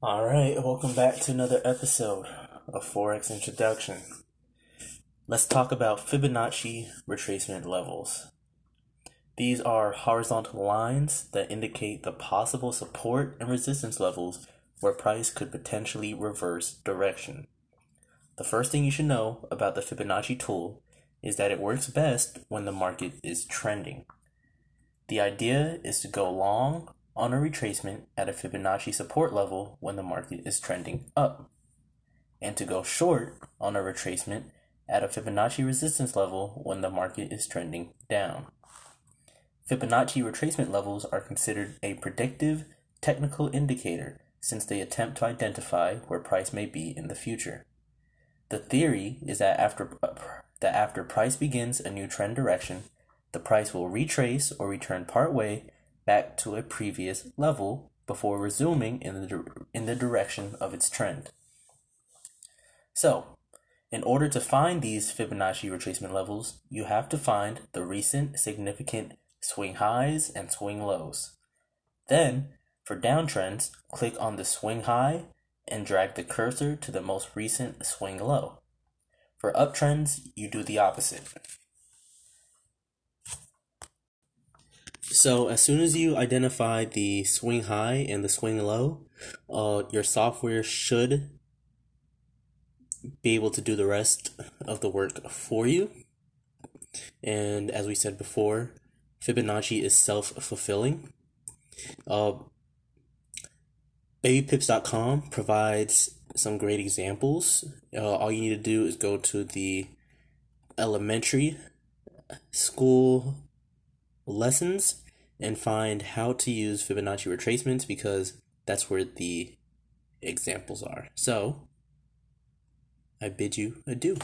All right, welcome back to another episode of Forex Introduction. Let's talk about Fibonacci retracement levels. These are horizontal lines that indicate the possible support and resistance levels where price could potentially reverse direction. The first thing you should know about the Fibonacci tool is that it works best when the market is trending. The idea is to go long on a retracement at a Fibonacci support level when the market is trending up, and to go short on a retracement at a Fibonacci resistance level when the market is trending down. Fibonacci retracement levels are considered a predictive technical indicator since they attempt to identify where price may be in the future. The theory is that after price begins a new trend direction, the price will retrace or return partway back to a previous level before resuming in the direction of its trend. So, in order to find these Fibonacci retracement levels, you have to find the recent significant swing highs and swing lows. Then, for downtrends, click on the swing high and drag the cursor to the most recent swing low. For uptrends, you do the opposite. So as soon as you identify the swing high and the swing low, your software should be able to do the rest of the work for you. And as we said before, Fibonacci is self-fulfilling. Babypips.com provides some great examples. All you need to do is go to the elementary school lessons and find how to use Fibonacci retracements, because that's where the examples are. So I bid you adieu.